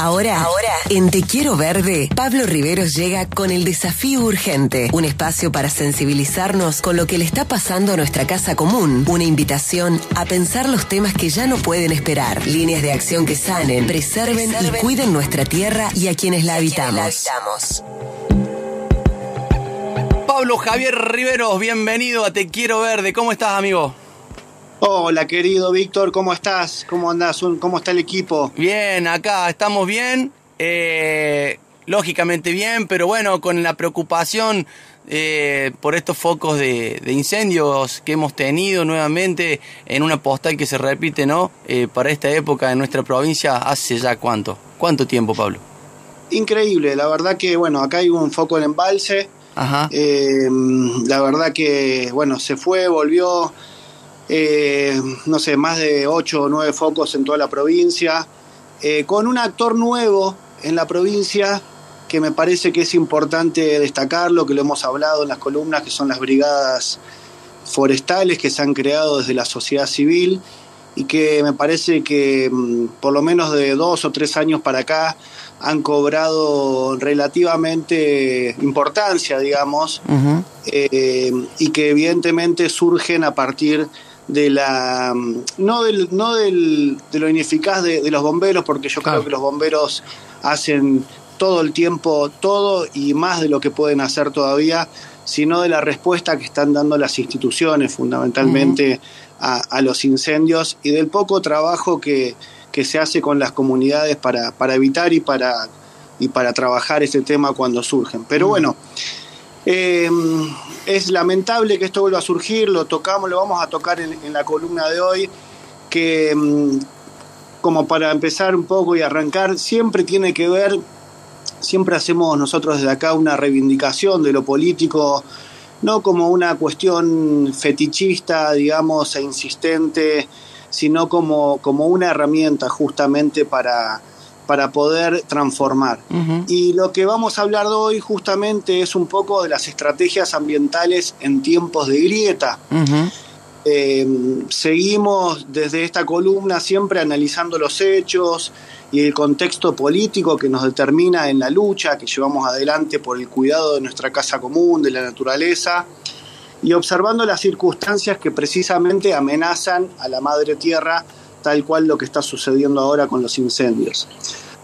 Ahora, en Te Quiero Verde, Pablo Riveros llega con el desafío urgente, un espacio para sensibilizarnos con lo que le está pasando a nuestra casa común, una invitación a pensar los temas que ya no pueden esperar, líneas de acción que sanen, preserven y cuiden nuestra tierra y a quienes la habitamos. Pablo Javier Riveros, bienvenido a Te Quiero Verde, ¿cómo estás, amigo? Hola, querido Víctor, ¿cómo estás? ¿Cómo andás? ¿Cómo está el equipo? Bien, acá estamos bien, lógicamente bien, pero bueno, con la preocupación por estos focos de incendios que hemos tenido nuevamente en una postal que se repite, ¿no? Para esta época en nuestra provincia, ¿hace ya cuánto tiempo, Pablo? Increíble, la verdad que, bueno, acá hay un foco en embalse. Ajá. La verdad que, bueno, se fue, volvió. No sé, más de 8 o 9 focos en toda la provincia, con un actor nuevo en la provincia que me parece que es importante destacarlo, que lo hemos hablado en las columnas, que son las brigadas forestales que se han creado desde la sociedad civil y que me parece que por lo menos de 2 o 3 años para acá han cobrado relativamente importancia, digamos, uh-huh. Y que evidentemente surgen a partir de la no de lo ineficaz de los bomberos, porque yo creo que los bomberos hacen todo el tiempo todo y más de lo que pueden hacer todavía, sino de la respuesta que están dando las instituciones fundamentalmente uh-huh. a los incendios y del poco trabajo que se hace con las comunidades para evitar y para trabajar ese tema cuando surgen. Pero uh-huh. bueno, es lamentable que esto vuelva a surgir, lo vamos a tocar en la columna de hoy, que como para empezar un poco y arrancar, siempre hacemos nosotros desde acá una reivindicación de lo político, no como una cuestión fetichista, digamos, e insistente, sino como una herramienta justamente para poder transformar. Uh-huh. Y lo que vamos a hablar de hoy justamente es un poco de las estrategias ambientales en tiempos de grieta. Uh-huh. Seguimos desde esta columna siempre analizando los hechos y el contexto político que nos determina en la lucha que llevamos adelante por el cuidado de nuestra casa común, de la naturaleza, y observando las circunstancias que precisamente amenazan a la madre tierra, tal cual lo que está sucediendo ahora con los incendios.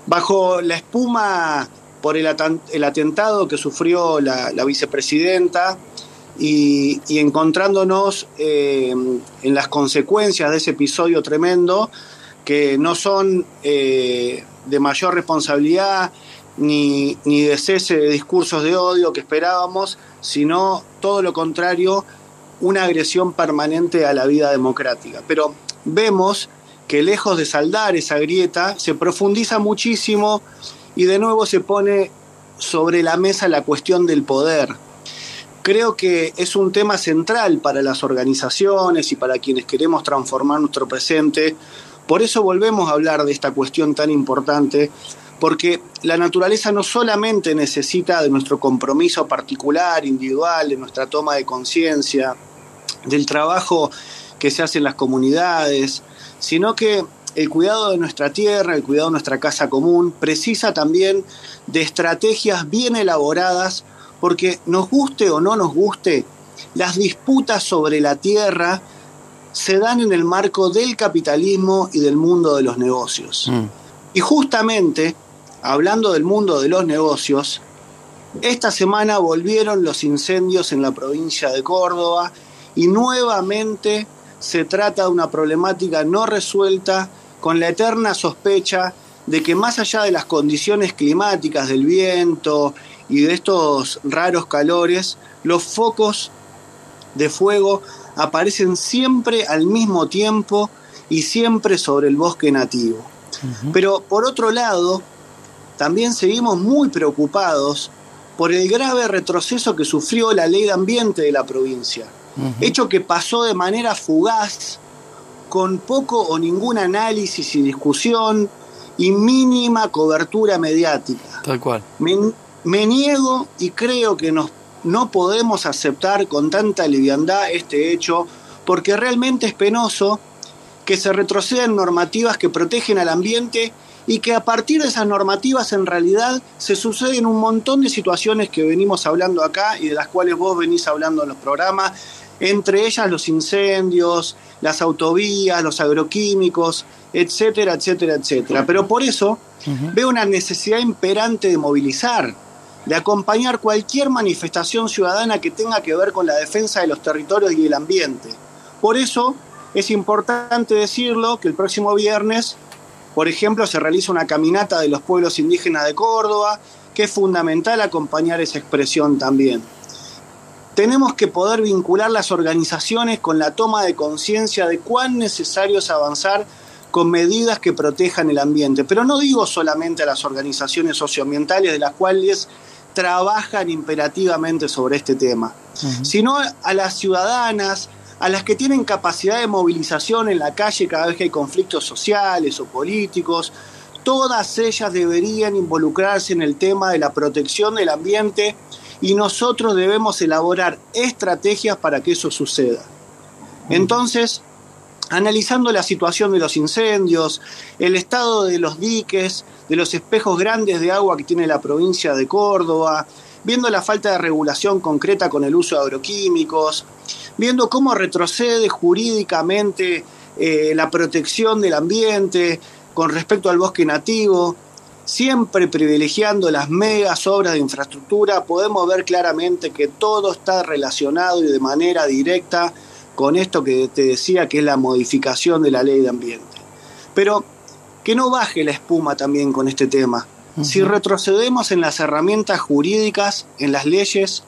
Bajo la espuma por el atentado que sufrió la vicepresidenta y encontrándonos en las consecuencias de ese episodio tremendo, que no son de mayor responsabilidad ni de cese de discursos de odio que esperábamos, sino todo lo contrario, una agresión permanente a la vida democrática. Pero vemos que lejos de saldar esa grieta, se profundiza muchísimo y de nuevo se pone sobre la mesa la cuestión del poder. Creo que es un tema central para las organizaciones y para quienes queremos transformar nuestro presente. Por eso volvemos a hablar de esta cuestión tan importante, porque la naturaleza no solamente necesita de nuestro compromiso particular, individual, de nuestra toma de conciencia, del trabajo que se hace en las comunidades, sino que el cuidado de nuestra tierra, el cuidado de nuestra casa común, precisa también de estrategias bien elaboradas, porque nos guste o no nos guste, las disputas sobre la tierra se dan en el marco del capitalismo y del mundo de los negocios. Mm. Y justamente, hablando del mundo de los negocios, esta semana volvieron los incendios en la provincia de Córdoba y nuevamente se trata de una problemática no resuelta, con la eterna sospecha de que más allá de las condiciones climáticas, del viento y de estos raros calores, los focos de fuego aparecen siempre al mismo tiempo y siempre sobre el bosque nativo. Uh-huh. Pero por otro lado, también seguimos muy preocupados por el grave retroceso que sufrió la ley de ambiente de la provincia. Uh-huh. Hecho que pasó de manera fugaz, con poco o ningún análisis y discusión y mínima cobertura mediática. Tal cual. Me niego y creo que no podemos aceptar con tanta liviandad este hecho, porque realmente es penoso que se retrocedan normativas que protegen al ambiente y que a partir de esas normativas en realidad se suceden un montón de situaciones que venimos hablando acá y de las cuales vos venís hablando en los programas, entre ellas los incendios, las autovías, los agroquímicos, etcétera, etcétera, etcétera. Pero por eso veo una necesidad imperante de movilizar, de acompañar cualquier manifestación ciudadana que tenga que ver con la defensa de los territorios y el ambiente. Por eso es importante decirlo que el próximo viernes, por ejemplo, se realiza una caminata de los pueblos indígenas de Córdoba, que es fundamental acompañar esa expresión también. Tenemos que poder vincular las organizaciones con la toma de conciencia de cuán necesario es avanzar con medidas que protejan el ambiente. Pero no digo solamente a las organizaciones socioambientales, de las cuales trabajan imperativamente sobre este tema, sino a las ciudadanas, a las que tienen capacidad de movilización en la calle cada vez que hay conflictos sociales o políticos. Todas ellas deberían involucrarse en el tema de la protección del ambiente y nosotros debemos elaborar estrategias para que eso suceda. Entonces, analizando la situación de los incendios, el estado de los diques, de los espejos grandes de agua que tiene la provincia de Córdoba, viendo la falta de regulación concreta con el uso de agroquímicos, viendo cómo retrocede jurídicamente la protección del ambiente con respecto al bosque nativo, siempre privilegiando las megas obras de infraestructura, podemos ver claramente que todo está relacionado y de manera directa con esto que te decía, que es la modificación de la ley de ambiente. Pero que no baje la espuma también con este tema. Si retrocedemos en las herramientas jurídicas, en las leyes,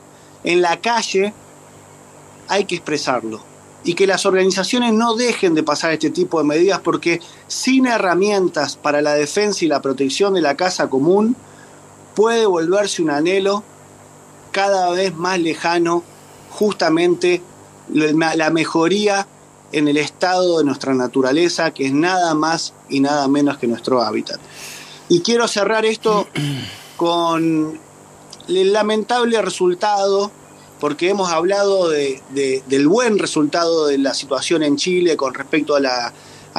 en la calle, hay que expresarlo. Y que las organizaciones no dejen de pasar este tipo de medidas, porque sin herramientas para la defensa y la protección de la casa común, puede volverse un anhelo cada vez más lejano, justamente la mejoría en el estado de nuestra naturaleza, que es nada más y nada menos que nuestro hábitat. Y quiero cerrar esto con el lamentable resultado, porque hemos hablado del buen resultado de la situación en Chile con respecto a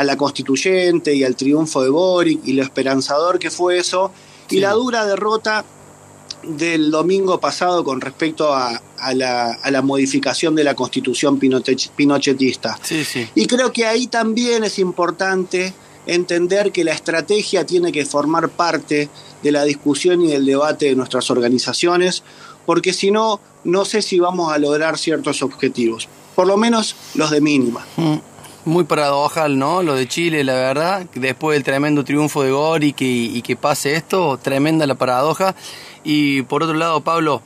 la constituyente y al triunfo de Boric y lo esperanzador que fue eso, y la dura derrota del domingo pasado con respecto a la modificación de la constitución pinochetista. Y creo que ahí también es importante entender que la estrategia tiene que formar parte de la discusión y del debate de nuestras organizaciones, porque si no, no sé si vamos a lograr ciertos objetivos, por lo menos los de mínima. Muy paradojal, ¿no? Lo de Chile, la verdad, después del tremendo triunfo de Boric y que pase esto, tremenda la paradoja. Y por otro lado, Pablo,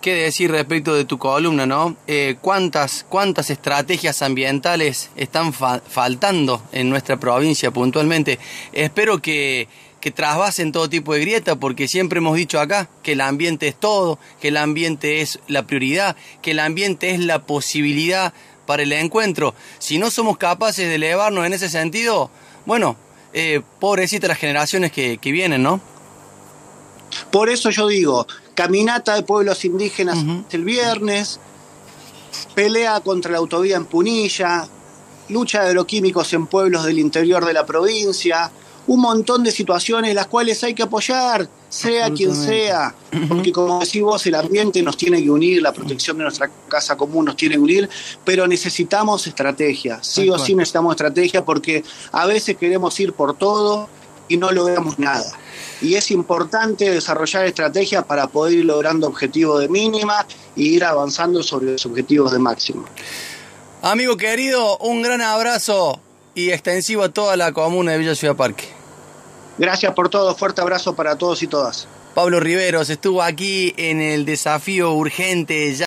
¿qué decir respecto de tu columna, no? ¿Cuántas estrategias ambientales están faltando en nuestra provincia puntualmente? Espero que trasvasen todo tipo de grieta, porque siempre hemos dicho acá que el ambiente es todo, que el ambiente es la prioridad, que el ambiente es la posibilidad para el encuentro. Si no somos capaces de elevarnos en ese sentido, bueno, pobrecitas las generaciones que vienen, ¿no? Por eso yo digo, caminata de pueblos indígenas el viernes, pelea contra la autovía en Punilla, lucha de agroquímicos en pueblos del interior de la provincia, un montón de situaciones las cuales hay que apoyar, sea quien sea, porque como decís vos, el ambiente nos tiene que unir, la protección de nuestra casa común nos tiene que unir, pero necesitamos estrategia, sí o sí necesitamos estrategia, porque a veces queremos ir por todo y no logramos nada. Y es importante desarrollar estrategias para poder ir logrando objetivos de mínima y ir avanzando sobre los objetivos de máxima. Amigo querido, un gran abrazo y extensivo a toda la comuna de Villa Ciudad Parque. Gracias por todo, fuerte abrazo para todos y todas. Pablo Riveros estuvo aquí en el desafío urgente.